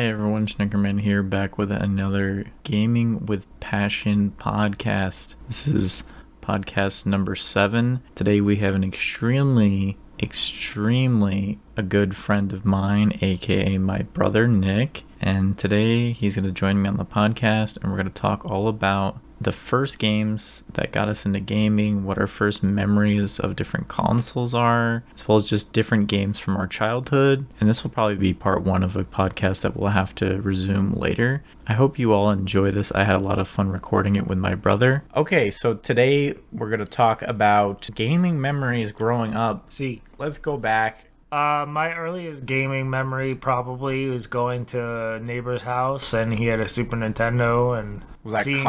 Hey everyone, Snickerman here, back with another Gaming with Passion podcast. This is podcast number 7. Today we have an extremely a good friend of mine, aka my brother Nick, and today he's going to join me on the podcast and we're going to talk all about the first games that got us into gaming, what our first memories of different consoles are, as well as just different games from our childhood. And this will probably be part 1 of a podcast that we'll have to resume later. I hope you all enjoy this. I had a lot of fun recording it with my brother. Okay, so today we're going to talk about gaming memories growing up. See, let's go back. My earliest gaming memory probably was going to a neighbor's house, and he had a Super Nintendo, and seeing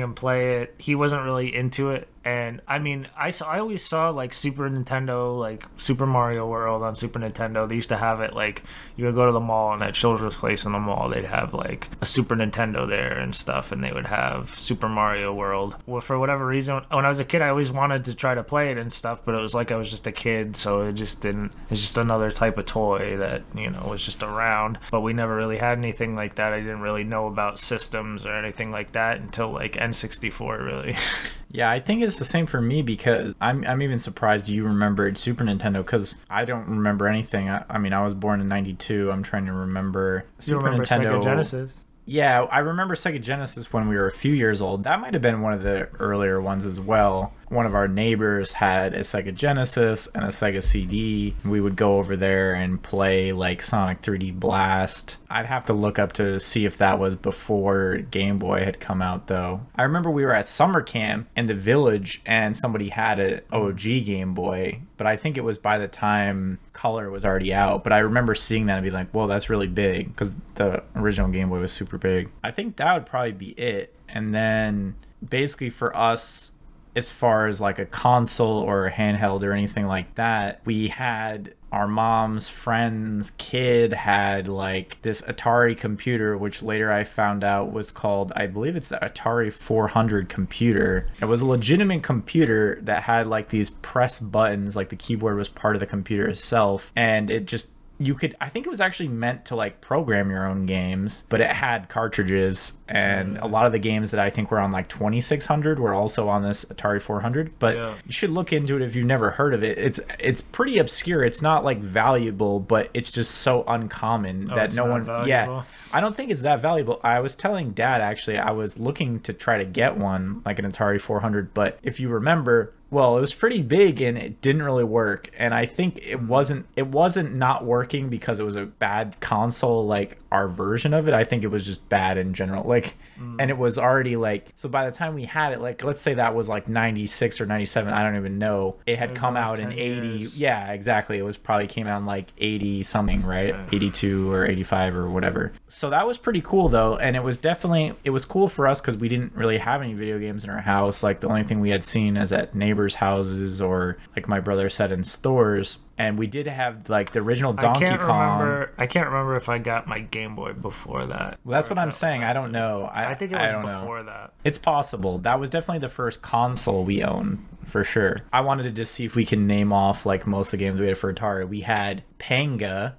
him play it. He wasn't really into it, and I mean, I always saw like Super Nintendo, like Super Mario World on Super Nintendo. They used to have it like you would go to the mall, and at Children's Place in the mall, they'd have like a Super Nintendo there and stuff, and they would have Super Mario World. Well, for whatever reason, when I was a kid, I always wanted to try to play it and stuff, but it was like I was just a kid, so it just didn't. It's just another type of toy that, you know, was just around, but we never really had anything like that. I didn't really know about systems or anything like that until like N64 really. Yeah, I think it's the same for me, because I'm even surprised you remembered Super Nintendo, because I don't remember anything. I mean I was born in 92. I'm trying to remember. You remember Sega Genesis? Yeah, I remember Sega Genesis when we were a few years old. That might have been one of the earlier ones as well. One of our neighbors had a Sega Genesis and a Sega CD. We would go over there and play like Sonic 3D Blast. I'd have to look up to see if that was before Game Boy had come out though. I remember we were at summer camp in the village and somebody had an OG Game Boy, but I think it was by the time Color was already out. But I remember seeing that and being like, whoa, that's really big, because the original Game Boy was super big. I think that would probably be it. And then basically for us, as far as like a console or a handheld or anything like that, we had our mom's friend's kid had like this Atari computer, which later I found out was called, I believe it's the Atari 400 computer. It was a legitimate computer that had like these press buttons, like the keyboard was part of the computer itself, and it just, you could, I think it was actually meant to like program your own games, but it had cartridges, and a lot of the games that I think were on like 2600 were also on this Atari 400. But yeah, you should look into it if you've never heard of it. It's pretty obscure. It's not like valuable, but it's just so uncommon that no one valuable. Yeah, I don't think it's that valuable. I was telling Dad, actually, I was looking to try to get one, like an Atari 400, but if you remember, well, it was pretty big and it didn't really work. And I think it wasn't not working because it was a bad console, like our version of it. I think it was just bad in general. Like, and it was already like, so by the time we had it, like, let's say that was like 96 or 97. I don't even know. It had come out in 80. Years. Yeah, exactly. It was probably came out in like 80 something, right? Yeah. 82 or 85 or whatever. So that was pretty cool though. And it was cool for us because we didn't really have any video games in our house. Like the only thing we had seen is at neighbors houses, or like my brother said, in stores. And we did have like the original Donkey Kong. I can't remember if I got my Game Boy before that. Well, that's what I'm saying. I don't know. I think it was before that. It's possible. That was definitely the first console we owned, for sure. I wanted to just see if we can name off like most of the games we had for Atari. We had Pango,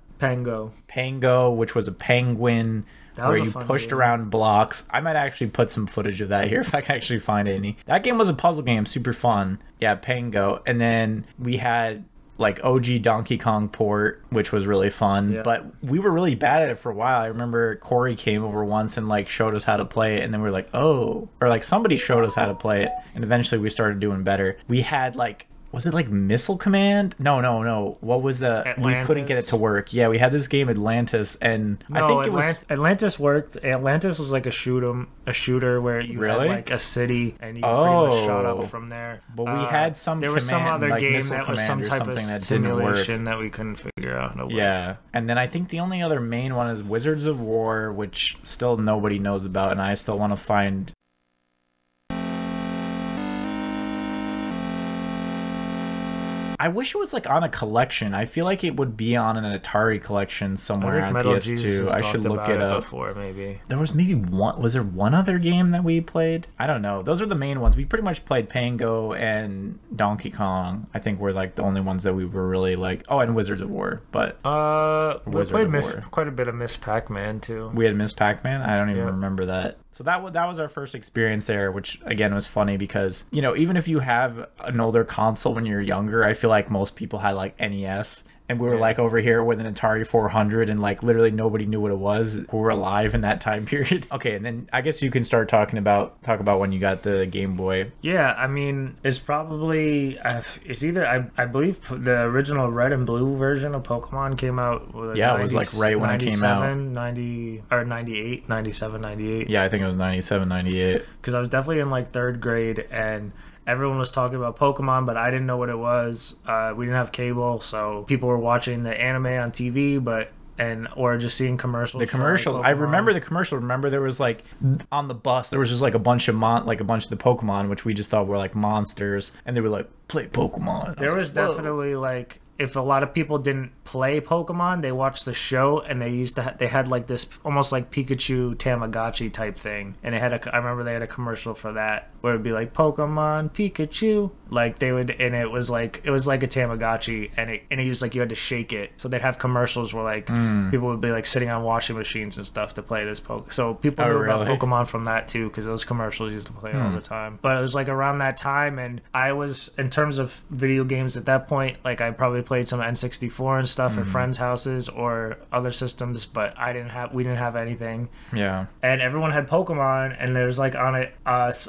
which was a penguin where you pushed around blocks. I might actually put some footage of that here if I can actually find any. That game was a puzzle game, super fun. Yeah, Pango. And then we had like OG Donkey Kong port, which was really fun. Yeah. But we were really bad at it for a while. I remember Corey came over once and like showed us how to play it, and then we were like, oh, or like somebody showed us how to play it, and eventually we started doing better. We had like, was it like Missile Command? No. What was the... Atlantis? We couldn't get it to work. Yeah, we had this game Atlantis, and no, I think it was... Atlantis worked. Atlantis was like a shooter where you had like a city, and you pretty much shot up from there. But we had some there was some other like game that was some type of simulation that we couldn't figure out. No way. Yeah, and then I think the only other main one is Wizards of War, which still nobody knows about, and I still want to find... I wish it was like on a collection. I feel like it would be on an Atari collection somewhere on PS2. I should look it up. Before, maybe. There was maybe one. Was there one other game that we played? I don't know. Those are the main ones. We pretty much played Pango and Donkey Kong. I think we're like the only ones that we were really like. Oh, and Wizards of War. But we played quite a bit of Miss Pac-Man too. We had Miss Pac-Man. I don't even remember that. So that was our first experience there, which again was funny because, you know, even if you have an older console when you're younger, I feel like most people had like NES, and we were like over here with an Atari 400 and like literally nobody knew what it was. We were alive in that time period. Okay, and then I guess you can start talk about when you got the Game Boy. Yeah, I mean, it's probably I believe the original Red and Blue version of Pokemon came out with it was like right when it came out. 90 or 98, 97, 98. Yeah, I think it was 97, 98. Cuz I was definitely in like 3rd grade and everyone was talking about Pokemon, but I didn't know what it was. We didn't have cable, so people were watching the anime on TV, or just seeing commercials. The commercials, I remember the commercial. Remember, there was like on the bus, there was just like a bunch of the Pokemon, which we just thought were like monsters, and they were like, play Pokemon. There was definitely like, if a lot of people didn't play Pokemon, they watched the show, and they had like this almost like Pikachu Tamagotchi type thing, and I remember they had a commercial for that where it'd be like Pokemon Pikachu, like they would, and it was like a Tamagotchi, and it was like you had to shake it. So they'd have commercials where like people would be like sitting on washing machines and stuff to play this Pokemon. So people knew about Pokemon from that too, because those commercials used to play all the time. But it was like around that time, and I was, in terms of video games at that point, like I probably played some N64 and stuff at friends' houses or other systems, but we didn't have anything. Yeah, and everyone had Pokemon, and there's like on it.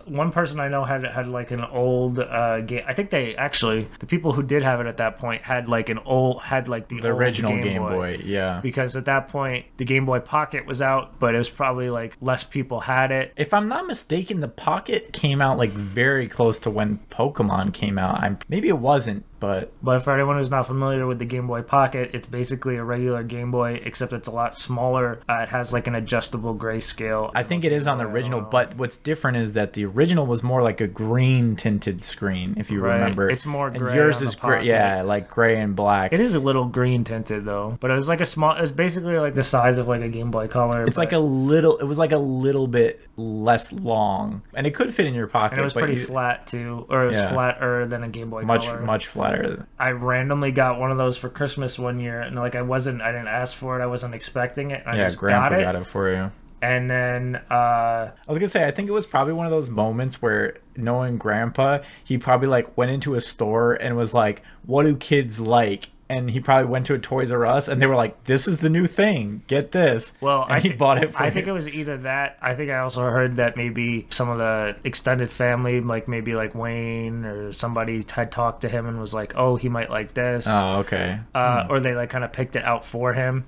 One person I know had like an old game. I think the people who did have it at that point had the original Game Boy. Yeah, because at that point the Game Boy Pocket was out, but it was probably like less people had it. If I'm not mistaken, the Pocket came out like very close to when Pokemon came out. Maybe it wasn't. But for anyone who's not familiar with the Game Boy Pocket, it's basically a regular Game Boy, except it's a lot smaller. It has like an adjustable grayscale. I think it is on the original, but what's different is that the original was more like a green tinted screen, if you remember. It's more gray. And yours is gray, yeah, like gray and black. It is a little green tinted though, but it was like it was basically like the size of like a Game Boy Color. It's like it was like a little bit less long, and it could fit in your pocket. And it was flat too, or it was flatter than a Game Boy Color. Much flatter. I randomly got one of those for Christmas one year, and like I didn't ask for it, I wasn't expecting it, and I just Grandpa got it for you. And then I was gonna say, I think it was probably one of those moments where, knowing Grandpa, he probably like went into a store and was like, what do kids like? And he probably went to a Toys R Us, and they were like, "This is the new thing. Get this." Well, and he bought it. I think it was either that. I think I also heard that maybe some of the extended family, like maybe like Wayne or somebody, had talked to him and was like, "Oh, he might like this." Oh, okay. Or they like kind of picked it out for him.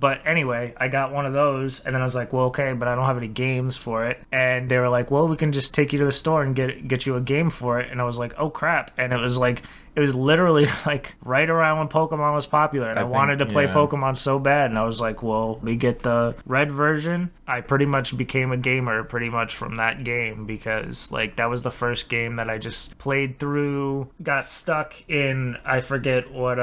But anyway, I got one of those, and then I was like, well, okay, but I don't have any games for it. And they were like, well, we can just take you to the store and get you a game for it. And I was like, oh crap. And it was literally like right around when Pokemon was popular, and I wanted to play Pokemon so bad. And I was like, well, we get the Red version. I pretty much became a gamer from that game, because like that was the first game that I just played through, got stuck in, I forget what,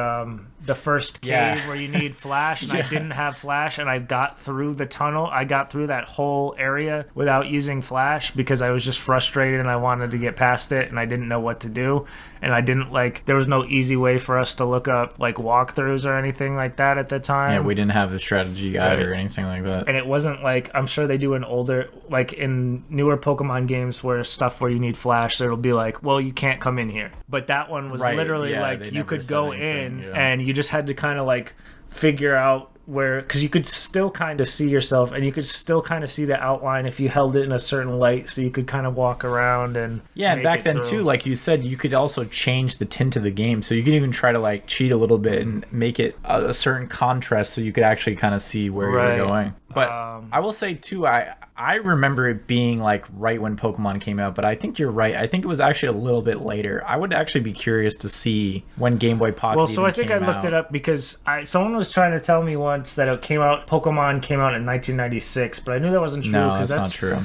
the first cave where you need Flash, and I didn't have Flash, and I got through the tunnel. I got through that whole area without using Flash because I was just frustrated and I wanted to get past it, and I didn't know what to do, and I didn't like, there was no easy way for us to look up like walkthroughs or anything like that at the time. Yeah, we didn't have a strategy guide or anything like that. And it wasn't like, I'm sure they do in older, like in newer Pokemon games where stuff where you need Flash, so it'll be like, well, you can't come in here. But that one was literally like, you could go in and you just had to kind of like figure out where, because you could still kind of see yourself, and you could still kind of see the outline if you held it in a certain light, so you could kind of walk around and and back then too, like you said, you could also change the tint of the game, so you could even try to like cheat a little bit and make it a certain contrast so you could actually kind of see where you're going. But I will say too, I I remember it being like right when Pokemon came out, but I think you're right. I think it was actually a little bit later. I would actually be curious to see when Game Boy Pocket came out. Well, so I think I looked it up because someone was trying to tell me once that it came out, Pokemon came out in 1996, but I knew that wasn't true. No, that's not true.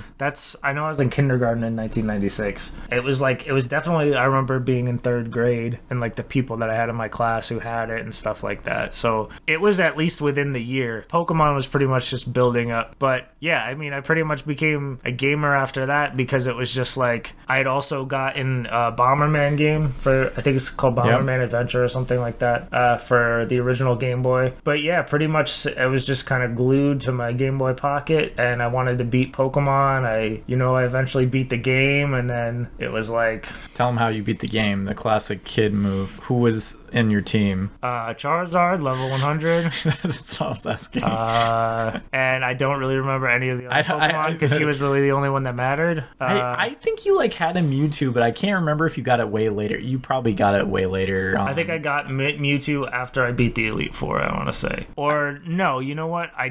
I know I was in kindergarten in 1996. It was definitely, I remember being in third grade and like the people that I had in my class who had it and stuff like that. So it was at least within the year. Pokemon was pretty much just building up. But yeah, I mean, I pretty much became a gamer after that because it was just like, I had also gotten a Bomberman game for, I think it's called Bomberman Adventure or something like that, for the original Game Boy. But yeah, pretty much I was just kind of glued to my Game Boy Pocket and I wanted to beat Pokemon. I eventually beat the game, and then it was like... Tell them how you beat the game, the classic kid move. Who was in your team? Charizard, level 100. That's what I was asking. And I don't really remember any of the other Pokemon because he was really the only one that mattered. I think you like had a Mewtwo, but I can't remember if you got it way later. You probably got it way later. I think I got Mewtwo after I beat the Elite Four, I want to say. Or no, you know what? I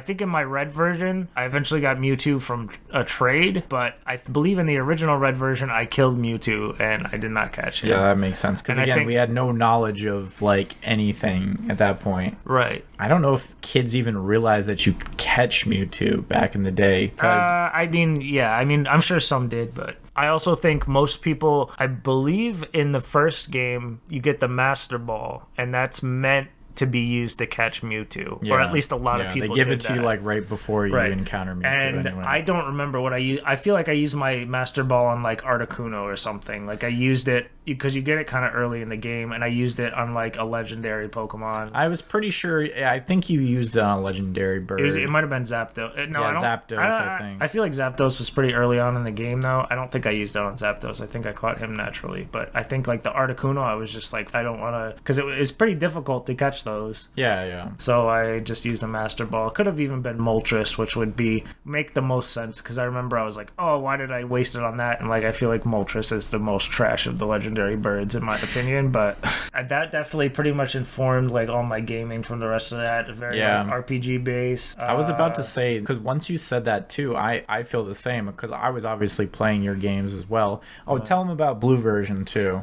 think in my Red version, I eventually got Mewtwo from a trade, but I believe in the original Red version, I killed Mewtwo and I did not catch him. Yeah, that makes sense because again, we had no knowledge of like anything at that point. Right. I don't know if kids even realized that you could catch Mewtwo back in the day. I'm sure some did, but I also think most people, I believe in the first game, you get the Master Ball, and that's meant to be used to catch Mewtwo, or at least a lot of people. They give it to you like right before you encounter Mewtwo. And anyway, I don't remember what I used. I feel like I used my Master Ball on like Articuno or something. Like I used it because you get it kind of early in the game, and I used it on like a legendary Pokemon. I was pretty sure. I think you used it on a legendary bird. It might have been Zapdos. No, Zapdos. I think. I feel like Zapdos was pretty early on in the game, though. I don't think I used it on Zapdos. I think I caught him naturally, but I think like the Articuno, I was just like, I don't want to, because it's pretty difficult to catch those. Yeah. So I just used a Master Ball. Could have even been Moltres, which would make the most sense because I remember I was like, oh, why did I waste it on that? And like, I feel like Moltres is the most trash of the legendary birds in my opinion, but that definitely pretty much informed like all my gaming from the rest of that. Very RPG based. I was about to say, because once you said that too, I feel the same because I was obviously playing your games as well. Tell them about Blue version too.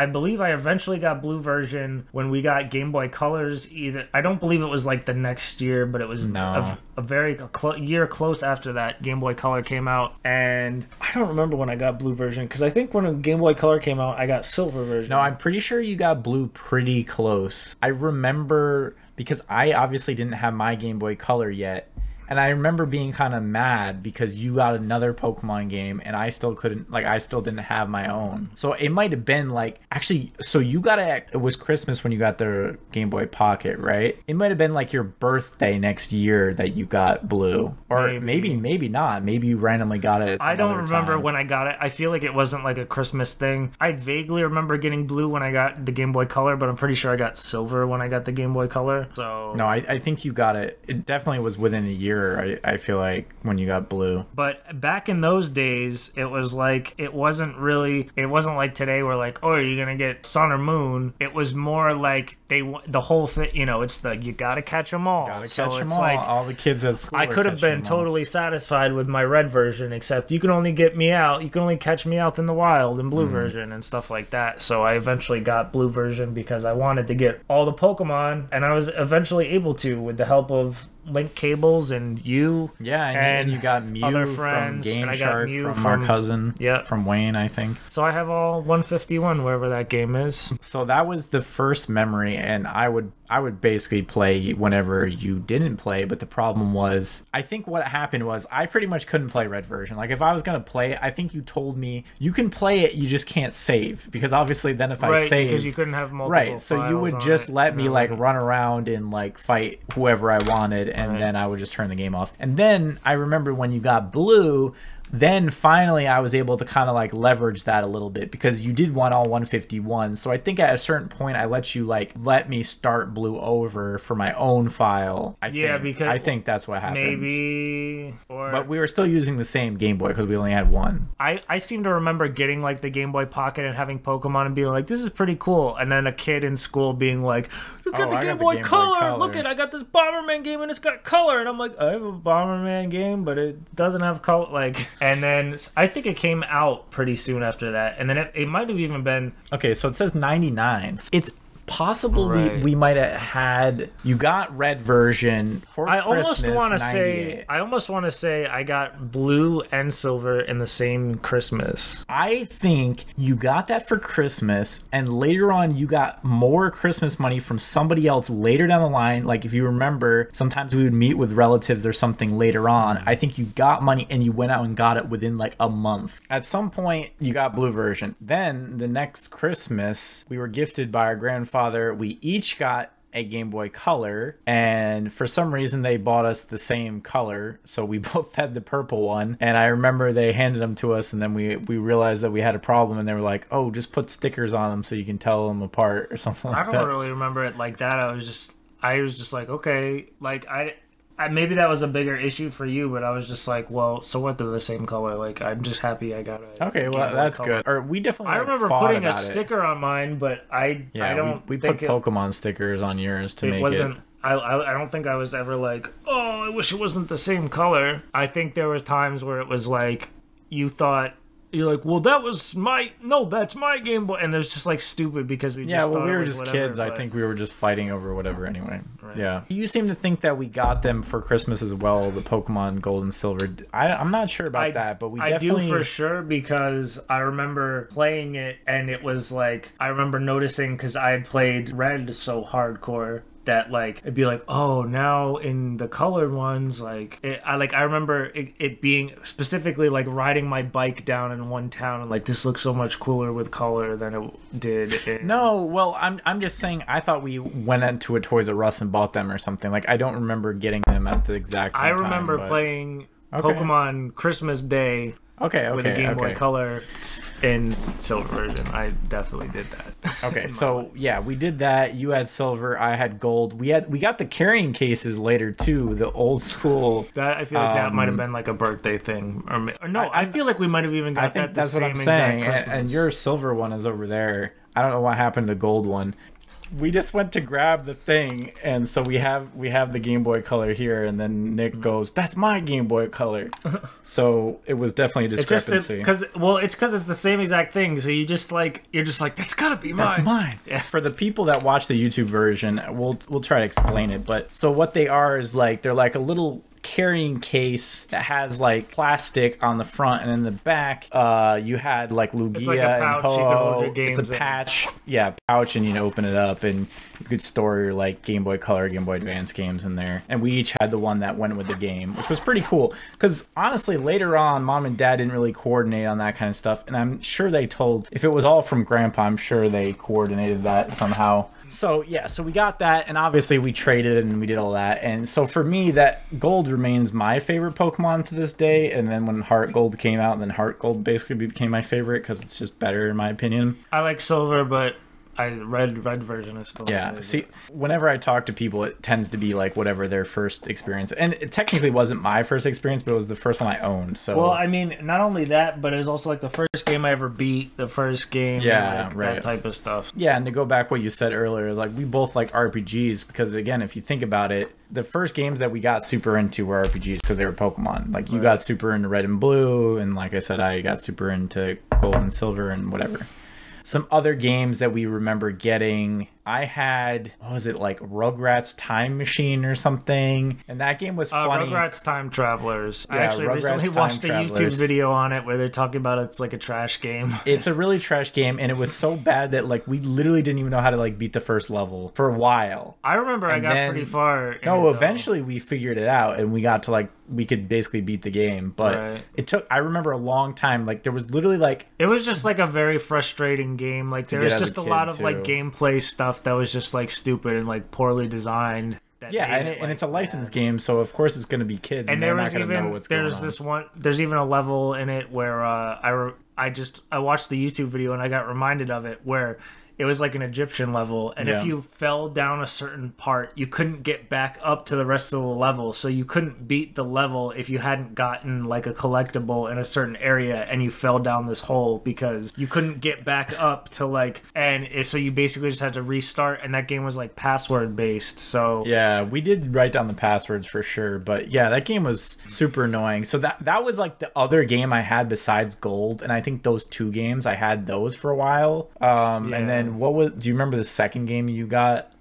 I believe I eventually got Blue version when we got Game Boy Colors. Either I don't believe it was like the next year, but it was a year close after that. Game Boy Color came out, and I don't remember when I got Blue version because I think when Game Boy Color came out, I got Silver version. No, I'm pretty sure you got Blue pretty close. I remember because I obviously didn't have my Game Boy Color yet. And I remember being kind of mad because you got another Pokemon game and I still didn't have my own. So it might have been like, actually, so you got it was Christmas when you got the Game Boy Pocket, right? It might have been like your birthday next year that you got Blue. Or maybe not. Maybe you randomly got it at some other time. I don't remember when I got it. I feel like it wasn't like a Christmas thing. I vaguely remember getting Blue when I got the Game Boy Color, but I'm pretty sure I got Silver when I got the Game Boy Color. So no, I think you got it. It definitely was within a year. I feel like when you got Blue, but back in those days it was like it wasn't like today where like, oh, you're gonna get Sun or Moon. It was more like the whole thing, you know, it's the you gotta catch them all. Like all the kids at school. I could have been totally satisfied with my Red version, except you can only catch me out in the wild in Blue version and stuff like that. So I eventually got Blue version because I wanted to get all the Pokemon, and I was eventually able to with the help of link cables and you. Yeah, and you got Mew other friends, from Game Shark, from our cousin, from Wayne, I think. So I have all 151, wherever that game is. So that was the first memory, and I would basically play whenever you didn't play, but the problem was, I think what happened was I pretty much couldn't play Red version. Like if I was going to play it, I think you told me you can play it, you just can't save, because obviously then if I save, because you couldn't have multiple files, so you would just let me like run around and like fight whoever I wanted, and then I would just turn the game off. And then I remember when you got Blue, then finally I was able to kind of like leverage that a little bit, because you did want all 151. So I think at a certain point I let me start Blue over for my own file. I think that's what happened. But we were still using the same Game Boy because we only had one. I seem to remember getting like the Game Boy Pocket and having Pokemon and being like, this is pretty cool. And then a kid in school being like, I got the Game Boy Color. Look at, I got this Bomberman game and it's got color. And I'm like, I have a Bomberman game, but it doesn't have color. Like, and then I think it came out pretty soon after that. And then it might have even been... Okay, so it says 99. It's possible we might have had... You got Red version for I almost want to say I got Blue and Silver in the same Christmas. I think you got that for Christmas, and later on you got more Christmas money from somebody else later down the line. Like, if you remember, sometimes we would meet with relatives or something later on. I think you got money and you went out and got it within like a month. At some point you got Blue version. Then the next Christmas we were gifted by our grandfather, we each got a Game Boy Color, and for some reason they bought us the same color, so we both had the purple one. And I remember they handed them to us, and then we realized that we had a problem, and they were like, oh, just put stickers on them so you can tell them apart or something like that. I don't really remember it like that. I was just like, okay, like I maybe that was a bigger issue for you, but I was just like, well, so what, they're the same color. Like, I'm just happy I got it. Okay, well, that's good. Or we definitely, I remember putting a sticker on mine, but I don't. We put Pokemon stickers on yours to make it. I don't think I was ever like, oh, I wish it wasn't the same color. I think there were times where it was like, you thought, you're like, well, that's my Game Boy. And it was just like stupid because we just thought we were just whatever, kids. But... I think we were just fighting over whatever anyway. Right. Yeah. You seem to think that we got them for Christmas as well, the Pokemon Gold and Silver. I'm not sure about that, but I definitely do for sure, because I remember playing it, and it was like, I remember noticing, because I had played Red so hardcore, that like it'd be like, oh, now in the colored ones, like I remember it being specifically like riding my bike down in one town and like, this looks so much cooler with color than it did. No, well, I'm just saying, I thought we went into a Toys R Us and bought them or something. Like, I don't remember getting them at the exact same time. I remember playing Pokemon Christmas Day. Okay. With a Game Boy Color and Silver version. I definitely did that. Okay, so yeah, we did that. You had Silver, I had Gold. We got the carrying cases later too, the old school. That I feel like that might have been like a birthday thing, or no, I feel like we might have even got that. That's what I'm saying. And your Silver one is over there. I don't know what happened to the Gold one. We just went to grab the thing, and so we have the Game Boy Color here, and then Nick goes, "That's my Game Boy Color." So it was definitely a discrepancy. It's because it's the same exact thing. So you're just like, "That's gotta be mine." That's mine. Yeah. For the people that watch the YouTube version, we'll try to explain it. But so what they are is like, they're like a little carrying case that has like plastic on the front, and in the back you had like Lugia, like and Ho-Oh. It's a pouch, and you know, open it up and you could store your like Game Boy Color, Game Boy Advance games in there. And we each had the one that went with the game, which was pretty cool, because honestly later on Mom and Dad didn't really coordinate on that kind of stuff, and I'm sure they told, if it was all from Grandpa, I'm sure they coordinated that somehow. So yeah, so we got that, and obviously we traded and we did all that. And so for me, that Gold remains my favorite Pokemon to this day. And then when Heart Gold came out, then Heart Gold basically became my favorite, because it's just better in my opinion. I like Silver, but red version is still my favorite. See, whenever I talk to people, it tends to be like whatever their first experience, and it technically wasn't my first experience, but it was the first one I owned. So well, I mean, not only that, but it was also like the first game I ever beat, the first game, like, right, that type of stuff. Yeah, and to go back what you said earlier, like we both like RPGs, because again, if you think about it, the first games that we got super into were RPGs because they were Pokemon. Like, you got super into Red and Blue, and like I said, I got super into Gold and Silver and whatever. Some other games that we remember getting, I had, what was it, like Rugrats Time Machine or something? And that game was funny. Rugrats Time Travelers. Yeah, I actually recently watched a YouTube video on it where they're talking about it's like a trash game. It's a really trash game, and it was so bad that like we literally didn't even know how to like beat the first level for a while. I remember I got pretty far. No, eventually we figured it out, and we got to like, we could basically beat the game, but it took, I remember a long time. Like, there was literally like, it was just like a very frustrating game. Like, there was just a lot of like gameplay stuff that was just like stupid and like poorly designed. that. Yeah, and it's a licensed game, so of course it's going to be kids, and they're not going to know what's going on. There's even a level in it where I watched the YouTube video and I got reminded of it, where it was like an Egyptian level, and if you fell down a certain part, you couldn't get back up to the rest of the level, so you couldn't beat the level if you hadn't gotten like a collectible in a certain area, and you fell down this hole because you couldn't get back up to like, and so you basically just had to restart, and that game was like password based, so... Yeah, we did write down the passwords for sure, but yeah, that game was super annoying. So that was like the other game I had besides Gold, and I think those two games, I had those for a while, and then do you remember the second game you got?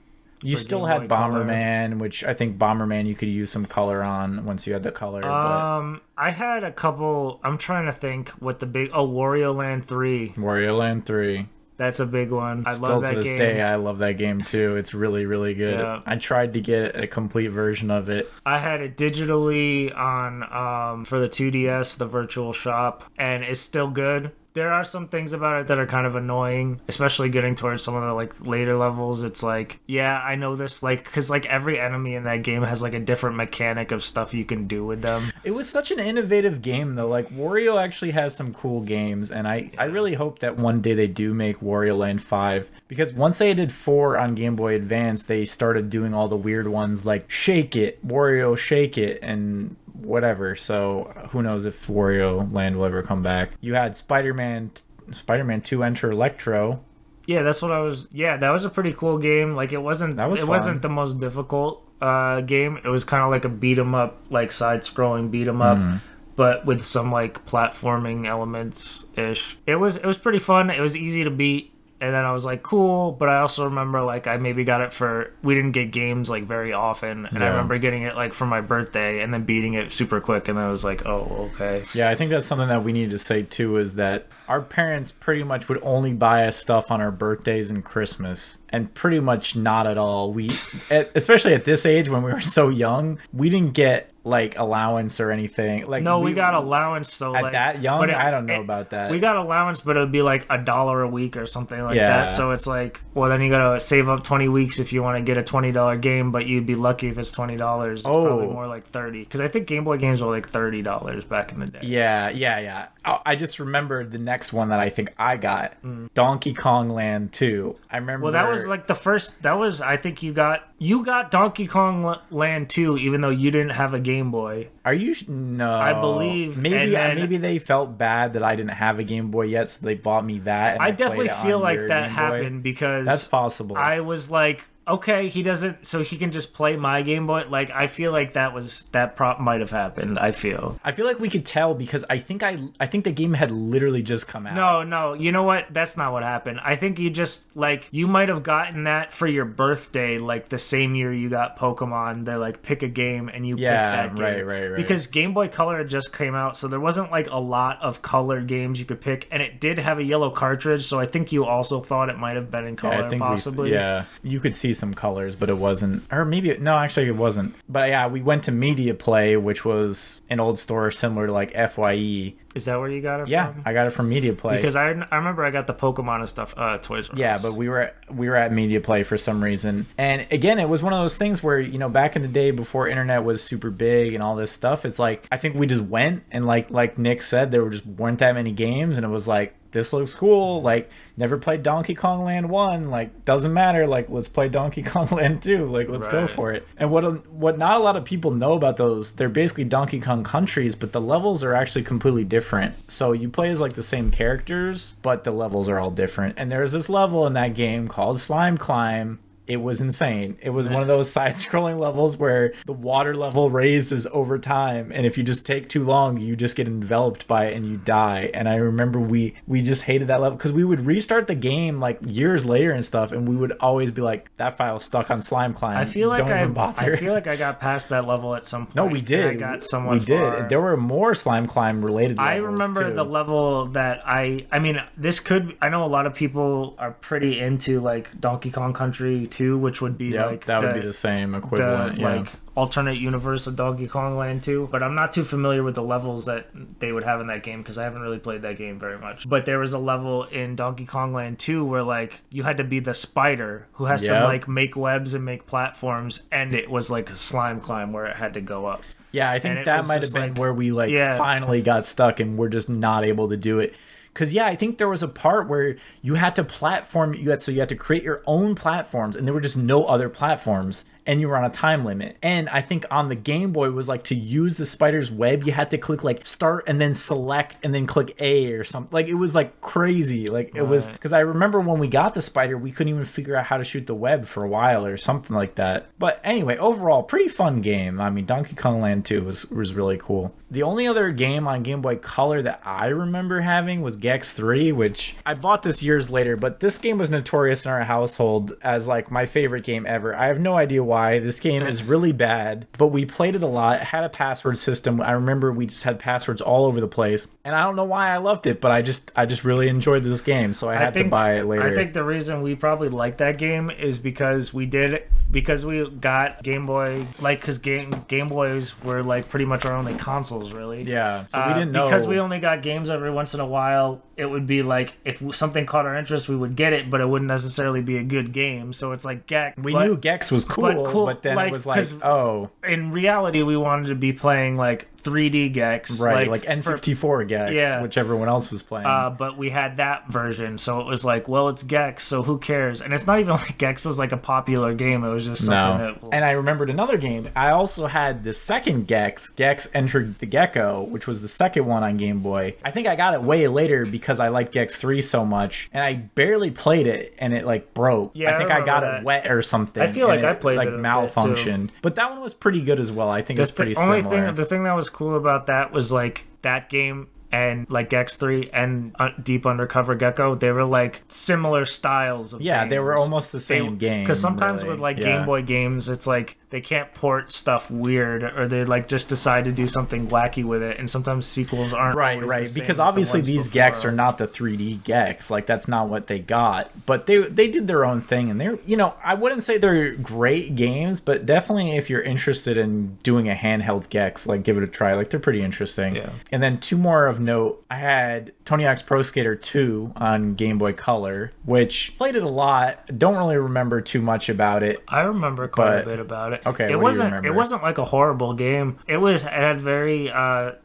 You still had Bomberman, which I think Bomberman you could use some color on once you had the color. I had a couple. I'm trying to think what the big. Oh, Wario Land 3. That's a big one. I love that game. Still to this day, I love that game too. It's really, really good. Yeah. I tried to get a complete version of it. I had it digitally on for the 2DS, the Virtual Shop, and it's still good. There are some things about it that are kind of annoying, especially getting towards some of the like later levels. It's like, yeah, I know this, like, because like every enemy in that game has like a different mechanic of stuff you can do with them. It was such an innovative game though. Like Wario actually has some cool games, and I really hope that one day they do make Wario Land 5, because once they did 4 on Game Boy Advance, they started doing all the weird ones like Shake It, Wario Shake It, and whatever. So who knows if Wario Land will ever come back. You had Spider-Man 2 Enter Electro. Yeah, that's what I was. Yeah, that was a pretty cool game. Like it wasn't the most difficult game. It was kind of like a beat 'em up, like side scrolling beat 'em up, but with some like platforming elements ish. It was pretty fun. It was easy to beat. And then I was like, cool, but I also remember like I maybe got it for, we didn't get games like very often, and I remember getting it like for my birthday and then beating it super quick, and I was like, oh, okay. Yeah, I think that's something that we need to say too, is that our parents pretty much would only buy us stuff on our birthdays and Christmas, and pretty much not at all. Especially at this age when we were so young, we didn't get like allowance or anything. Like no, we got allowance. So at like, that young, but I don't know about that. We got allowance, but it would be like $1 a week or something like that. So it's like, well, then you gotta save up 20 weeks if you want to get a $20 game, but you'd be lucky if it's $20. Oh, probably more like $30, because I think Game Boy games were like $30 back in the day. Yeah. I just remembered the next one that I think I got, Donkey Kong Land 2. I remember. Well, that was like the first. That was, I think you got Donkey Kong Land 2, even though you didn't have a Game Boy. Are you? No, I believe maybe. Then, maybe they felt bad that I didn't have a Game Boy yet, so they bought me that. And I definitely feel like that happened, because that's possible. I was like, okay, he doesn't, so he can just play my Game Boy. Like, I feel like that might have happened. I feel like we could tell, because I think the game had literally just come out. No, you know what? That's not what happened. I think you just, like, you might have gotten that for your birthday, like, the same year you got Pokemon. They're like, pick a game, and you pick that game. Yeah, right. Because Game Boy Color just came out, so there wasn't, like, a lot of color games you could pick, and it did have a yellow cartridge, so I think you also thought it might have been in color, possibly. Yeah, you could see some colors, but it wasn't, or maybe actually it wasn't. But yeah, we went to Media Play, which was an old store similar to like FYE. Is that where you got it from? Yeah, I got it from Media Play, because I remember I got the Pokemon and stuff Toys R Us. Yeah, but we were at Media Play for some reason. And again, it was one of those things where, you know, back in the day before internet was super big and all this stuff, it's like I think we just went, and like Nick said, there weren't that many games, and it was like, this looks cool, like, never played Donkey Kong Land 1, like, doesn't matter, like, let's play Donkey Kong Land 2, like, let's go for it. And what not a lot of people know about those, they're basically Donkey Kong countries, but the levels are actually completely different. So you play as, like, the same characters, but the levels are all different. And there's this level in that game called Slime Climb. It was insane. It was one of those side-scrolling levels where the water level raises over time, and if you just take too long, you just get enveloped by it and you die. And I remember we just hated that level, because we would restart the game like years later and stuff, and we would always be like, that file's stuck on Slime Climb. I feel like I got past that level at some point. No, we did. I got somewhat far. Did. There were more Slime Climb related levels. I remember the level that I mean, I know a lot of people are pretty into like Donkey Kong Country 2, which would be would be the same equivalent, alternate universe of Donkey Kong Land 2. But I'm not too familiar with the levels that they would have in that game because I haven't really played that game very much. But there was a level in Donkey Kong Land 2 where you had to be the spider who has to make webs and make platforms, and it was like a slime climb where it had to go up. Yeah, I think that might have been where we finally got stuck and we're just not able to do it. Because, I think there was a part where you had to platform, you had to create your own platforms, and there were just no other platforms, and you were on a time limit. And I think on the Game Boy was to use the spider's web, you had to click start and then select and then click A or something. It was crazy. It was, because I remember when we got the spider, we couldn't even figure out how to shoot the web for a while or something like that. But anyway, overall, pretty fun game. I mean, Donkey Kong Land 2 was really cool. The only other game on Game Boy Color that I remember having was Gex 3, which I bought this years later, but this game was notorious in our household as my favorite game ever. I have no idea why. This game is really bad, but we played it a lot. It had a password system. I remember we just had passwords all over the place, and I don't know why I loved it, but I just really enjoyed this game, so I had to buy it later. I think the reason we probably liked that game is because we got Game Boy, because Game Boys were pretty much our only console. Really, yeah. So we didn't know, because we only got games every once in a while. It would be if something caught our interest, we would get it, but it wouldn't necessarily be a good game. So it's Gex. We knew Gex was cool, but then it was oh. In reality, we wanted to be playing 3D Gex, right? N64 Gex, which everyone else was playing. But we had that version, so it was it's Gex, so who cares? And it's not even Gex was a popular game. It was just something that. And I remembered another game. I also had the second Gex, Gex Entered the Gecko, which was the second one on Game Boy. I think I got it way later because I liked Gex 3 so much, and I barely played it, and it broke. Yeah, I think I got it wet or something. I feel I played it malfunctioned, but that one was pretty good as well. I think it's pretty similar. The thing that was cool about that was that game and Gex 3 and Deep Undercover Gecko, they were similar styles of games. They were almost the same game, because sometimes really, with Game Boy games it's they can't port stuff weird, or they just decide to do something wacky with it, and sometimes sequels aren't right because obviously these Gex are not the 3D Gex, that's not what they got, but they did their own thing, and they're I wouldn't say they're great games, but definitely if you're interested in doing a handheld Gex, give it a try. They're pretty interesting. And then two more of note, I had Tony Hawk's Pro Skater 2 on Game Boy Color, which played it a lot. Don't really remember too much about it. I remember quite a bit about it. Okay, it wasn't a horrible game. It had very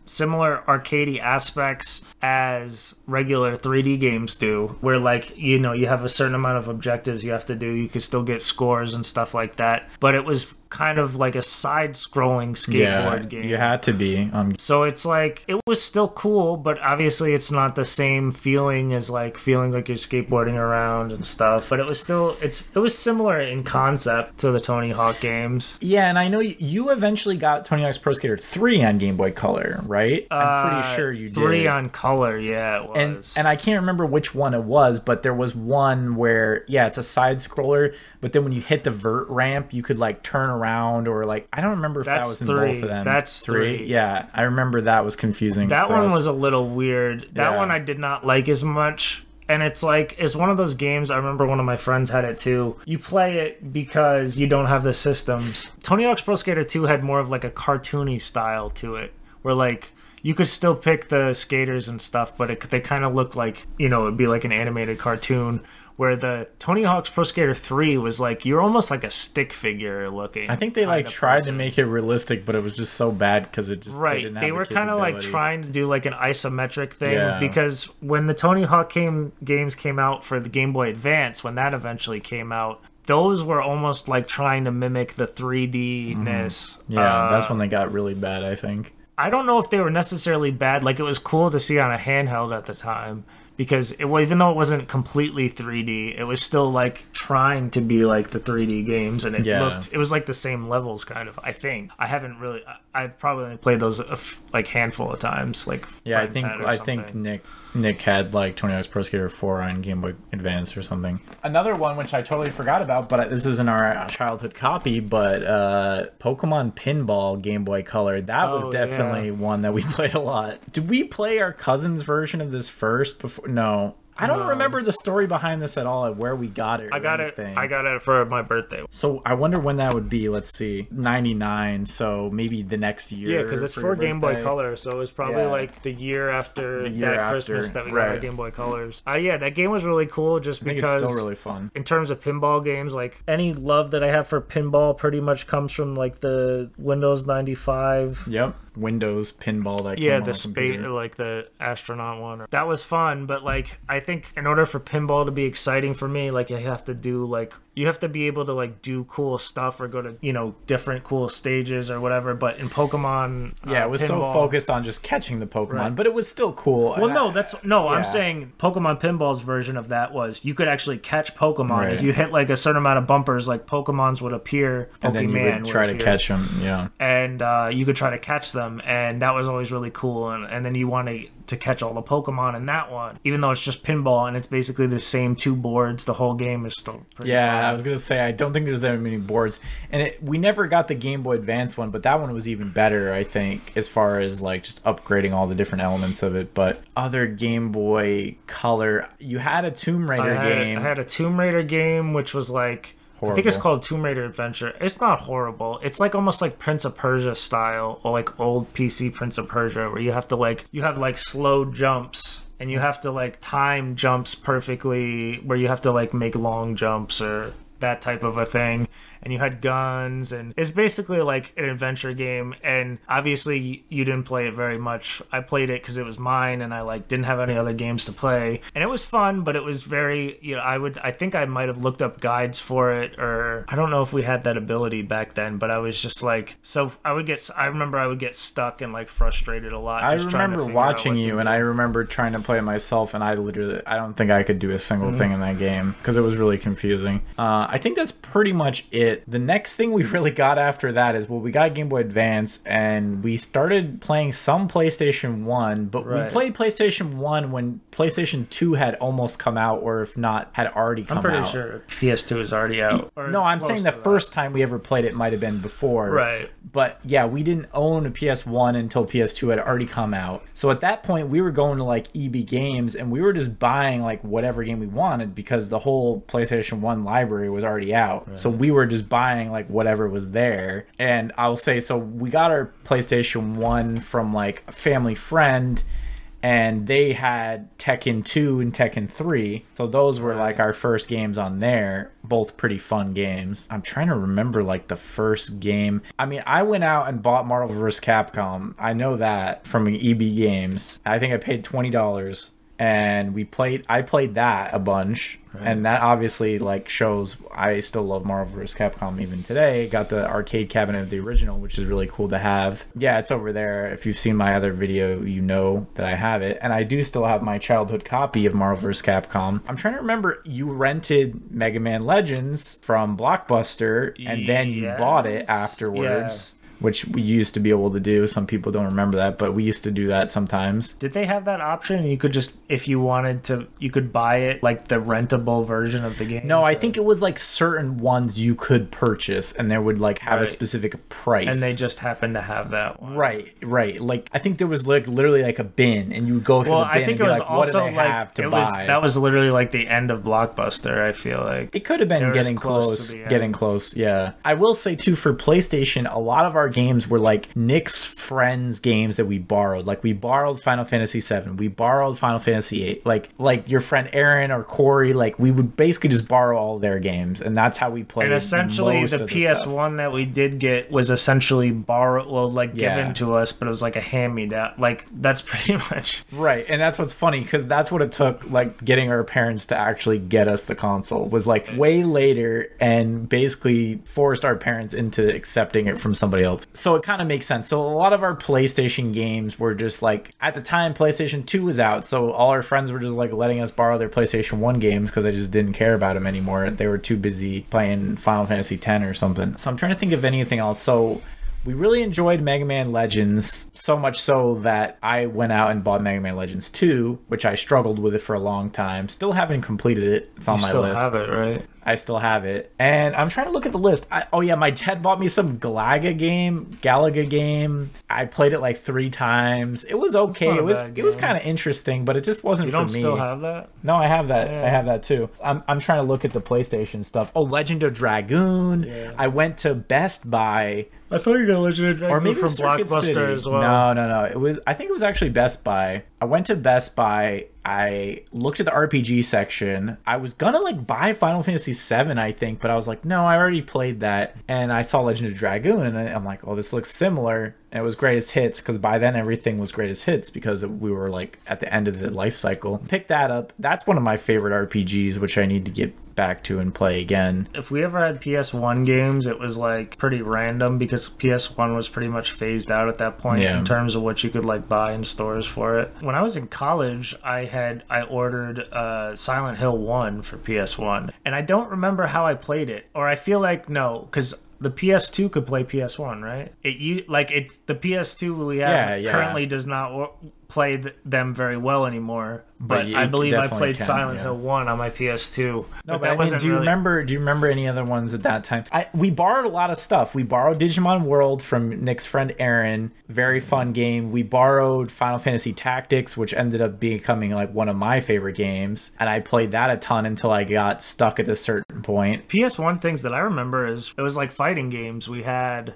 similar arcadey aspects as regular 3D games do, where you have a certain amount of objectives you have to do. You could still get scores and stuff like that, but it was kind of a side-scrolling skateboard game. You had to be. So it's it was still cool, but obviously it's not the same feeling as feeling you're skateboarding around and stuff, but it was still, it was similar in concept to the Tony Hawk games. Yeah, and I know you eventually got Tony Hawk's Pro Skater 3 on Game Boy Color, right? I'm pretty sure you did. 3 on Color, yeah, it was. And I can't remember which one it was, but there was one where, it's a side-scroller, but then when you hit the vert ramp, you could turn around, or I don't remember if that was in both of them. That's 3. Yeah, I remember that was confusing. That one was a little weird. That one I did not like as much. And it's one of those games, I remember one of my friends had it too. You play it because you don't have the systems. Tony Hawk's Pro Skater 2 had more of a cartoony style to it, where you could still pick the skaters and stuff, but they kind of looked it'd be an animated cartoon. Where the Tony Hawk's Pro Skater 3 was you're almost a stick figure looking. I think they tried to make it realistic, but it was just so bad because it just didn't have the capability. They were kind of trying to do an isometric thing, because when the Tony Hawk games came out for the Game Boy Advance, when that eventually came out, those were almost trying to mimic the 3D-ness. Yeah, that's when they got really bad, I think. I don't know if they were necessarily bad. It was cool to see on a handheld at the time. Because even though it wasn't completely 3D, it was still trying to be the 3D games, and it was the same levels kind of. I think I haven't really. I've probably only played those handful of times. I think Nick had Tony Hawk's Pro Skater 4 on Game Boy Advance or something. Another one which I totally forgot about, but this isn't our childhood copy. But Pokemon Pinball Game Boy Color. That was definitely one that we played a lot. Did we play our cousin's version of this first before? No, I don't remember the story behind this at all, at where we got it. I got it for my birthday. So I wonder when that would be. Let's see, 99. So maybe the next year. Yeah, because it's for Game Boy Color, so it was probably like the year after Christmas that we got the Game Boy Colors. Yeah, that game was really cool. Just because it's still really fun in terms of pinball games. Like any love that I have for pinball pretty much comes from like the Windows 95. Yep. Windows pinball that came on the space, like the astronaut one. That was fun, but like I think in order for pinball to be exciting for me, like you have to be able to like do cool stuff or go to different cool stages or whatever. But in Pokemon, it was so focused on just catching the Pokemon, but it was still cool. Well, I'm saying Pokemon Pinball's version of that was you could actually catch Pokemon if you hit like a certain amount of bumpers, like Pokemon's would appear, and then you would try to catch them, and you could try to catch them. And that was always really cool, and then you want to catch all the Pokemon in that one, even though it's just pinball and it's basically the same two boards. The whole game is still pretty fun. I was gonna say, I don't think there's that many boards, and we never got the Game Boy Advance one, but that one was even better, I think, as far as like just upgrading all the different elements of it. But other Game Boy Color, you had a Tomb Raider game. I had a Tomb Raider game, which was like horrible. I think it's called Tomb Raider Adventure. It's not horrible. It's like almost like Prince of Persia style, or like old PC Prince of Persia, where you have to like you have like slow jumps and you have to like time jumps perfectly, where you have to like make long jumps or that type of a thing. And you had guns, and it's basically like an adventure game, and obviously you didn't play it very much. I played it because it was mine, and I like didn't have any other games to play, and it was fun, but it was very I think I might have looked up guides for it, or I don't know if we had that ability back then, but I was just like, so I remember I would get stuck and like frustrated a lot. I remember watching you, and I remember trying to play it myself, and I don't think I could do a single thing in that game because it was really confusing. I think that's pretty much it. The next thing we really got after that is, well, we got Game Boy Advance, and we started playing some PlayStation 1, but we played PlayStation 1 when PlayStation 2 had almost come out, or if not, had already come out. I'm pretty sure PS2 is already out. No, I'm saying the first time we ever played it might have been before. Right. But yeah, we didn't own a PS1 until PS2 had already come out. So at that point, we were going to like EB Games, and we were just buying like whatever game we wanted because the whole PlayStation 1 library was already out. Right. So we were just buying like whatever was there. And I'll say, so we got our PlayStation 1 from like a family friend, and they had Tekken 2 and Tekken 3. So those were like our first games on there. Both pretty fun games. I'm trying to remember like the first game. I mean, I went out and bought Marvel vs. Capcom. I know that from EB Games. I think I paid $20. And I played that a bunch. Right. And that obviously like shows I still love Marvel vs. Capcom even today. Got the arcade cabinet of the original, which is really cool to have. Yeah, it's over there. If you've seen my other video, you know that I have it. And I do still have my childhood copy of Marvel vs. Capcom. I'm trying to remember, you rented Mega Man Legends from Blockbuster, and then you bought it afterwards. Yeah. Which we used to be able to do. Some people don't remember that, but we used to do that sometimes. Did they have that option? You could just, if you wanted to, you could buy it, like the rentable version of the game? No, I think it was like certain ones you could purchase, and they would like have a specific price. And they just happened to have that one. Right. Like, I think there was like literally like a bin, and you would go to the bin and be like, what do they have to buy? That was literally like the end of Blockbuster, I feel like. It could have been getting close, yeah. I will say too, for PlayStation, a lot of our games were like Nick's friends' games that we borrowed. Like we borrowed Final Fantasy 7, we borrowed Final Fantasy 8. Like your friend Aaron or Corey, like we would basically just borrow all their games, and that's how we played. And essentially, the PS1 that we did get was essentially borrowed, given to us, but it was like a hand-me-down. Like that's pretty much right. And that's what's funny, because that's what it took, like getting our parents to actually get us the console was like way later, and basically forced our parents into accepting it from somebody else. So it kind of makes sense. So a lot of our PlayStation games were just like, at the time PlayStation 2 was out, so all our friends were just like letting us borrow their PlayStation 1 games because they just didn't care about them anymore. They were too busy playing Final Fantasy X or something. So I'm trying to think of anything else. So we really enjoyed Mega Man Legends, so much so that I went out and bought Mega Man Legends 2, which I struggled with it for a long time. Still haven't completed it. It's on my list. You still have it, right? I still have it. And I'm trying to look at the list. My dad bought me some Galaga game. I played it like 3 times. It was okay. It was kind of interesting, but it just wasn't for me. You don't still have that? No, I have that. Yeah. I have that too. I'm trying to look at the PlayStation stuff. Oh, Legend of Dragoon. Yeah. I went to Best Buy. I thought you got Legend of Dragoon, or maybe from Blockbuster as well. No. I think it was actually Best Buy. I went to Best Buy. I looked at the RPG section. I was gonna buy Final Fantasy VII, I think, but I was like, no, I already played that. And I saw Legend of Dragoon, and I'm like, oh, this looks similar. And it was Greatest Hits, because by then everything was Greatest Hits, because we were at the end of the life cycle. Pick that up. That's one of my favorite RPGs, which I need to get back to and play again. If we ever had PS1 games, it was pretty random, because PS1 was pretty much phased out at that point in terms of what you could buy in stores for it. When I was in college, I ordered Silent Hill 1 for PS1, and I don't remember how I played it, or I feel no, because the PS2 could play PS1, right? The PS2 we have currently does not play them very well anymore. But I believe I played Silent Hill 1 on my PS2. No, but do you remember any other ones at that time? We borrowed a lot of stuff. We borrowed Digimon World from Nick's friend Aaron. Very fun game. We borrowed Final Fantasy Tactics, which ended up becoming one of my favorite games. And I played that a ton until I got stuck at a certain point. PS1 things that I remember is it was fighting games. We had...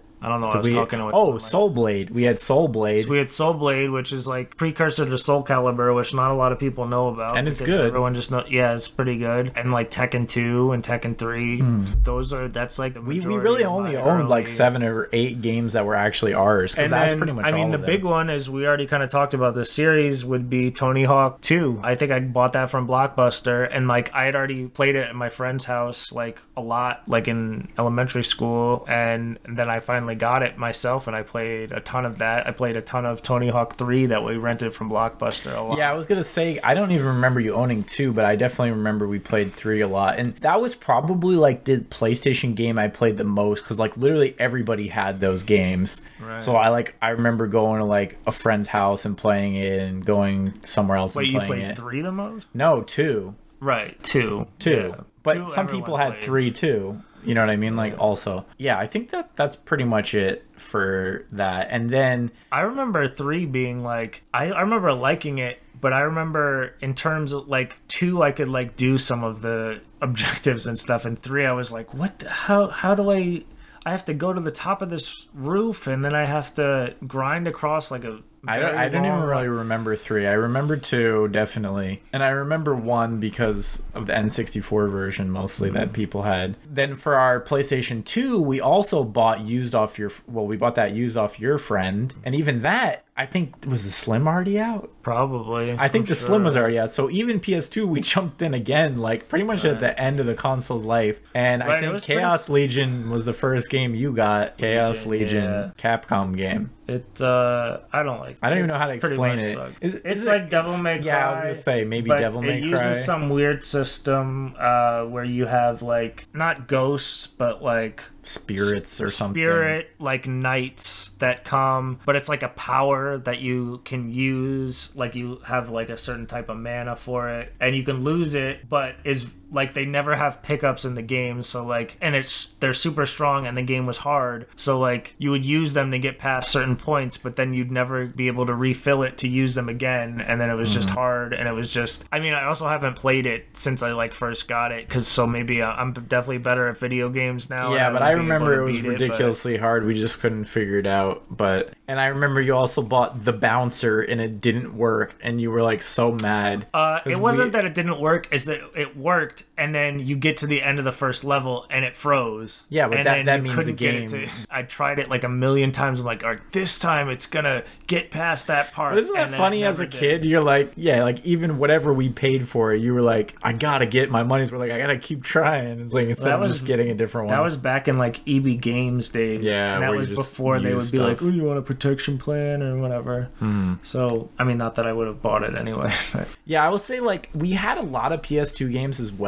Soul Blade. We had Soul Blade, which is precursor to Soul Calibur, which not a lot of people know about. And it's good. Everyone just knows. Yeah, it's pretty good. And Tekken 2 and Tekken 3. That's the majority. We really only owned 7 or 8 games that were actually ours, because that's pretty much all. The big one is, we already kind of talked about this series, would be Tony Hawk 2. I think I bought that from Blockbuster, and I had already played it at my friend's house a lot, in elementary school, and then I finally got it myself, and I played a ton of that. I played a ton of Tony Hawk 3 that we rented from Blockbuster a lot. Yeah, I was gonna say, I don't even remember you owning 2, but I definitely remember we played 3 a lot, and that was probably the PlayStation game I played the most, because literally everybody had those games, right? So I remember going to a friend's house and playing it, and going somewhere else. Wait, and playing it. You played 3 the most? No, 2. Right, 2. Yeah. But 2, some people had 3 too. You know what I mean? Also. Yeah, I think that's pretty much it for that. And then... I remember 3 being I remember liking it, but I remember in terms of 2, I could do some of the objectives and stuff. And 3, I was what the... How do I have to go to the top of this roof, and then I have to grind across a... I don't even really remember 3. I remember 2, definitely. And I remember 1 because of the N64 version, mostly, that people had. Then for our PlayStation 2, we also bought used off your friend. And even that, I think, was the Slim already out? Probably. I think Slim was already out. So even PS2, we jumped in again, pretty much at the end of the console's life. And I think Chaos Legion was the first game you got. Chaos Legion, Capcom game. It, I don't even know how to explain it. It's Devil May Cry. Yeah, I was going to say, maybe Devil May Cry. It uses some weird system where you have, not ghosts, but, spirits or something. Spirit, knights that come, but it's, a power that you can use. You have, a certain type of mana for it, and you can lose it, but is... they never have pickups in the game, so and they're super strong, and the game was hard, so you would use them to get past certain points, but then you'd never be able to refill it to use them again, and then it was just hard, and it was just, I also haven't played it since I first got it, because so maybe I'm definitely better at video games now. Yeah, but I remember it was ridiculously hard. We just couldn't figure it out. But and I remember you also bought The Bouncer, and it didn't work, and you were so mad. It wasn't that it didn't work, it's that it worked. And then you get to the end of the first level and it froze. Yeah, but that means the game. I tried it 1,000,000 times. I'm all right, this time it's gonna get past that part. But isn't that funny? As a kid, you're even whatever we paid for it, you were I gotta get my money's worth. I gotta keep trying. It's instead of just getting a different one. That was back in EB Games days. Yeah, and that was before they would be oh, you want a protection plan or whatever. So not that I would have bought it anyway. Yeah, I will say we had a lot of PS2 games as well.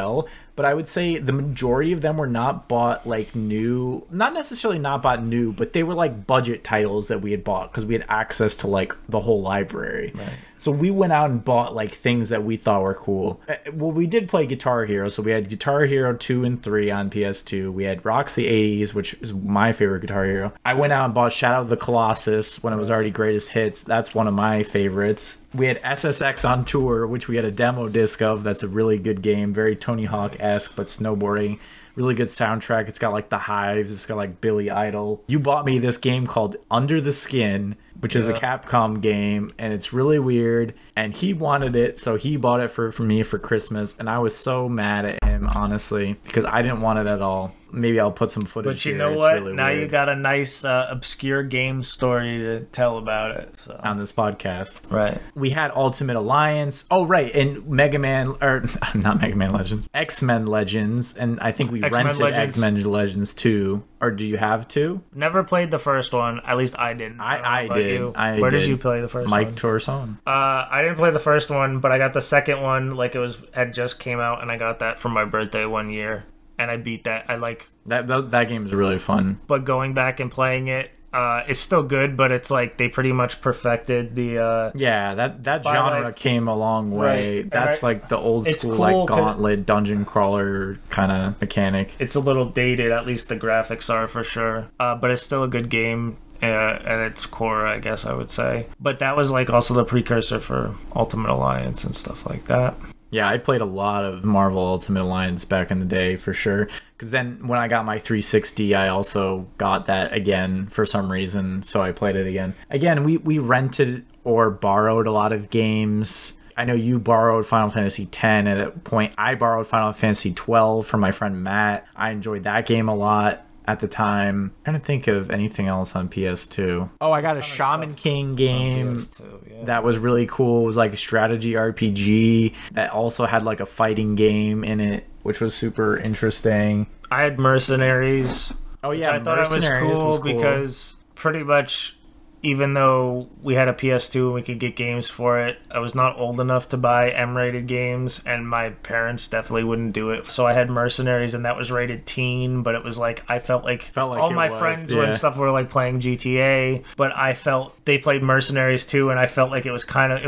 but I would say the majority of them were not bought like new, not necessarily not bought new, but they were like budget titles that we had bought because we had access to like the whole library. Right. So we went out and bought like things that we thought were cool. Well, we did play Guitar Hero. So we had Guitar Hero 2 and 3 on PS2. We had Roxy the 80s, which is my favorite Guitar Hero. I went out and bought Shadow of the Colossus when it was already Greatest Hits. That's one of my favorites. We had SSX on Tour, which we had a demo disc of. That's a really good game. Very Tony Hawk-esque, but snowboarding. Really good soundtrack. It's got like The Hives. It's got like Billy Idol. You bought me this game called Under the Skin, which is a Capcom game, and it's really weird, and he wanted it, so he bought it for me for Christmas, and I was so mad at him, honestly, because I didn't want it at all. Maybe I'll put some footage But you here. Know it's what? Really now weird. You got a nice obscure game story to tell about it. So. On this podcast. Right. We had Ultimate Alliance. Oh, right. And Mega Man, or not Mega Man Legends, X-Men Legends. And I think we rented X-Men Legends 2. Or do you have 2? Never played the first one. At least I didn't. I did. Where did you play the first one? Mike Torson. I didn't play the first one, but I got the second one. Like it just came out, and I got that for my birthday one year. And I beat that. I like that game is really fun. But going back and playing it, it's still good. But it's like they pretty much perfected the. That genre came a long way. Right, that's right. Like the old school cool, like gauntlet dungeon crawler kind of mechanic. It's a little dated. At least the graphics are for sure. But it's still a good game. At its core, I guess I would say. But that was like also the precursor for Ultimate Alliance and stuff like that. Yeah, I played a lot of Marvel Ultimate Alliance back in the day, for sure. Because then when I got my 360, I also got that again for some reason, so I played it again. Again, we rented or borrowed a lot of games. I know you borrowed Final Fantasy X at a point. I borrowed Final Fantasy XII from my friend Matt. I enjoyed that game a lot. At the time, I'm trying to think of anything else on PS2. Oh, I got a Shaman King game PS2, yeah. That was really cool. It was like a strategy RPG that also had like a fighting game in it, which was super interesting. I had Mercenaries. Oh yeah, I thought Mercenaries was cool because pretty much even though we had a PS2 and we could get games for it, I was not old enough to buy M-rated games, and my parents definitely wouldn't do it. So I had Mercenaries, and that was rated teen, but it was like, I felt like all my friends and stuff were like playing GTA, but I felt they played Mercenaries too, and I felt like it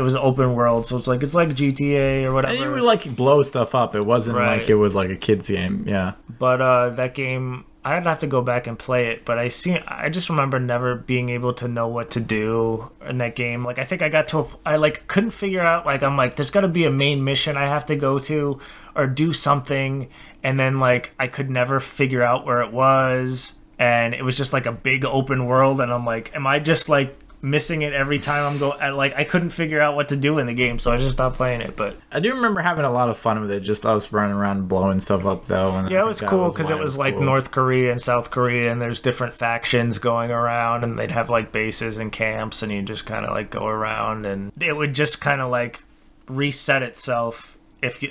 was open world, so it's like GTA or whatever. And you would like blow stuff up. It wasn't like it was like a kid's game, yeah. But that game... I'd have to go back and play it, but I just remember never being able to know what to do in that game. Like, I think I got to I couldn't figure out, like, I'm like, there's got to be a main mission I have to go to or do something. And then, like, I could never figure out where it was. And it was just, like, a big open world. And I'm like, am I just, like, missing it every time I'm going? Like, I couldn't figure out what to do in the game, so I just stopped playing it. But I do remember having a lot of fun with it, just us running around and blowing stuff up, though. And yeah, it was cool because it was like cool. North Korea and South Korea, and there's different factions going around, and they'd have like bases and camps, and you just kind of like go around, and it would just kind of like reset itself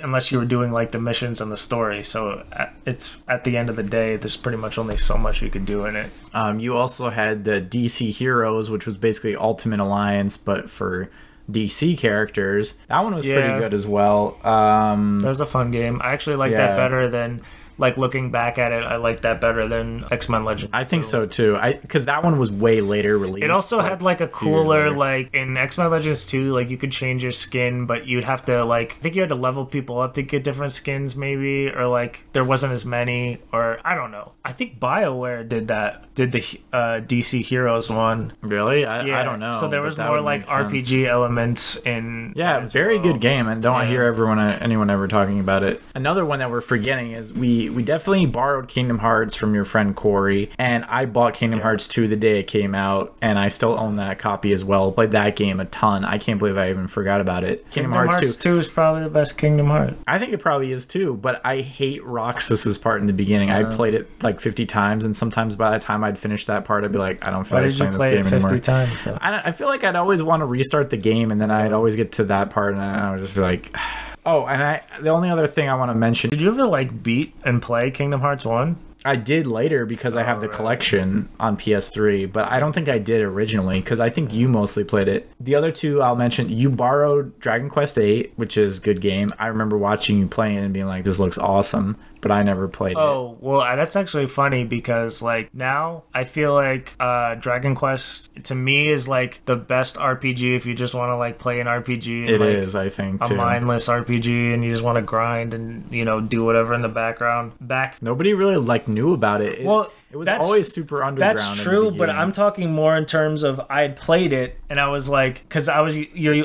unless you were doing like the missions and the story. So it's at the end of the day, there's pretty much only so much you could do in it. You also had the DC Heroes, which was basically Ultimate Alliance, but for DC characters. That one was pretty good as well. That was a fun game. I actually liked that better than... Like, looking back at it, I like that better than X-Men Legends. I think so, too. Because that one was way later released. It also had, like, a cooler, like, in X-Men Legends 2, like, you could change your skin, but you'd have to, like, I think you had to level people up to get different skins, maybe, or, like, there wasn't as many, or, I don't know. I think BioWare did that, did the DC Heroes one. Really? I don't know. So there was more, like, RPG elements in... Yeah, very good game, and don't hear anyone ever talking about it. Another one that we're forgetting is we definitely borrowed Kingdom Hearts from your friend Corey, and I bought Kingdom Hearts 2 the day it came out, and I still own that copy as well. Played that game a ton. I can't believe I even forgot about it. Kingdom Hearts 2 is probably the best Kingdom Hearts. I think it probably is too, but I hate Roxas's part in the beginning. I played it like 50 times, and sometimes by the time I'd finish that part, I'd be like, I don't feel like playing this game anymore. Why did you play it 50 times, though? I feel like I'd always want to restart the game, and then I'd always get to that part, and I would just be like... Oh, and the only other thing I want to mention... Did you ever, like, beat and play Kingdom Hearts 1? I did later because I have the collection on PS3, but I don't think I did originally because I think you mostly played it. The other two I'll mention, you borrowed Dragon Quest VIII, which is a good game. I remember watching you playing and being like, this looks awesome. but I never played it. Oh, well, that's actually funny because, like, now I feel like Dragon Quest, to me, is, like, the best RPG if you just want to, like, play an RPG. It is, I think, too. A mindless RPG, and you just want to grind and, you know, do whatever in the background. Nobody really, like, knew about it. It was always super underground. That's true, but I'm talking more in terms of I had played it, and I was like, because I was,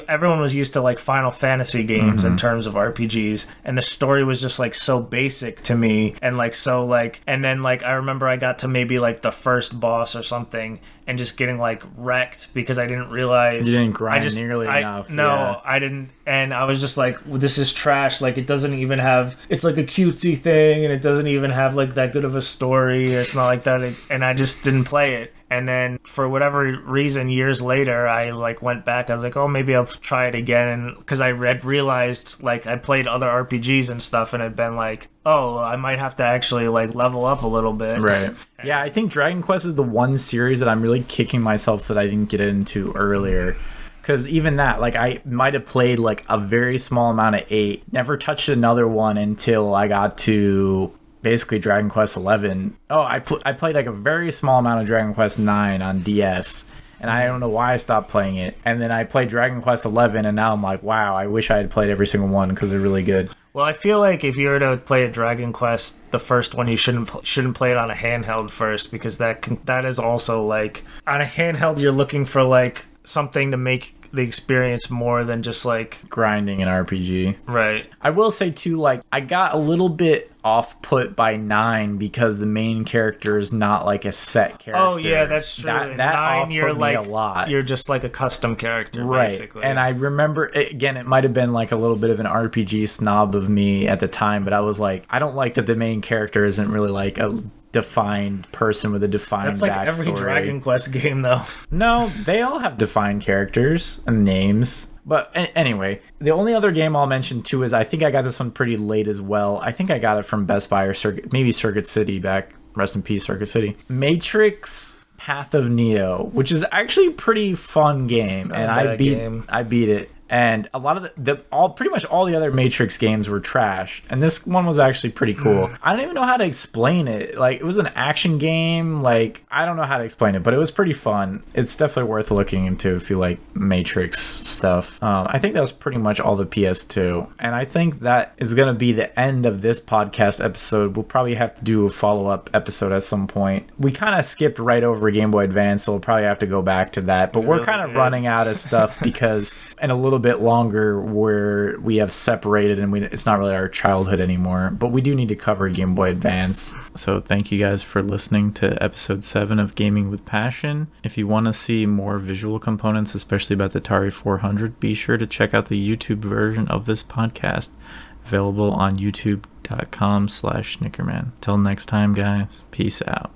everyone was used to like Final Fantasy games in terms of RPGs, and the story was just like so basic to me, and like so like, and then like I remember I got to maybe like the first boss or something, and just getting like wrecked because I didn't realize you didn't grind enough. No, yeah. I didn't, and I was just like, well, this is trash. Like it doesn't even have. It's like a cutesy thing, and it doesn't even have like that good of a story. It's not like. And I just didn't play it. And then for whatever reason, years later, I like went back. I was like, oh, maybe I'll try it again, because I realized like I played other RPGs and stuff, and had been like, oh, I might have to actually like level up a little bit. Right. Yeah, I think Dragon Quest is the one series that I'm really kicking myself that I didn't get into earlier. Because even that, like, I might have played, like, a very small amount of 8. Never touched another one until I got to... basically Dragon Quest XI. Oh, I played like a very small amount of Dragon Quest IX on DS, and I don't know why I stopped playing it. And then I played Dragon Quest XI, and now I'm like, wow, I wish I had played every single one because they're really good. Well, I feel like if you were to play a Dragon Quest, the first one, you shouldn't play it on a handheld first, because that is also like on a handheld you're looking for like something to make the experience more than just like grinding an RPG. Right. I will say too, like I got a little bit off put by 9 because the main character is not like a set character. Oh yeah, that's true. That 9, you're like a lot. You're just like a custom character, right? Basically. And I remember again, it might have been like a little bit of an RPG snob of me at the time, but I was like, I don't like that the main character isn't really like a defined person with a defined backstory. That's like every Dragon Quest game, though. No, they all have defined characters and names. But anyway, the only other game I'll mention too is I think I got this one pretty late as well. I think I got it from Best Buy or Circuit City back. Rest in peace, Circuit City. Matrix Path of Neo, which is actually a pretty fun game, and I beat it. And a lot of pretty much all the other Matrix games were trash, and this one was actually pretty cool. I don't even know how to explain it. Like, it was an action game. Like, I don't know how to explain it, but it was pretty fun. It's definitely worth looking into if you like Matrix stuff. I think that was pretty much all the PS2, and I think that is going to be the end of this podcast episode. We'll probably have to do a follow-up episode at some point. We kind of skipped right over Game Boy Advance, so we'll probably have to go back to that, but we're kind of running out of stuff because in a little bit longer where we have separated, and it's not really our childhood anymore, but we do need to cover Game Boy Advance. So thank you guys for listening to episode 7 of Gaming with Passion. If you want to see more visual components, especially about the Atari 400, be sure to check out the YouTube version of this podcast, available on youtube.com/Snickerman. Till next time, guys, peace out.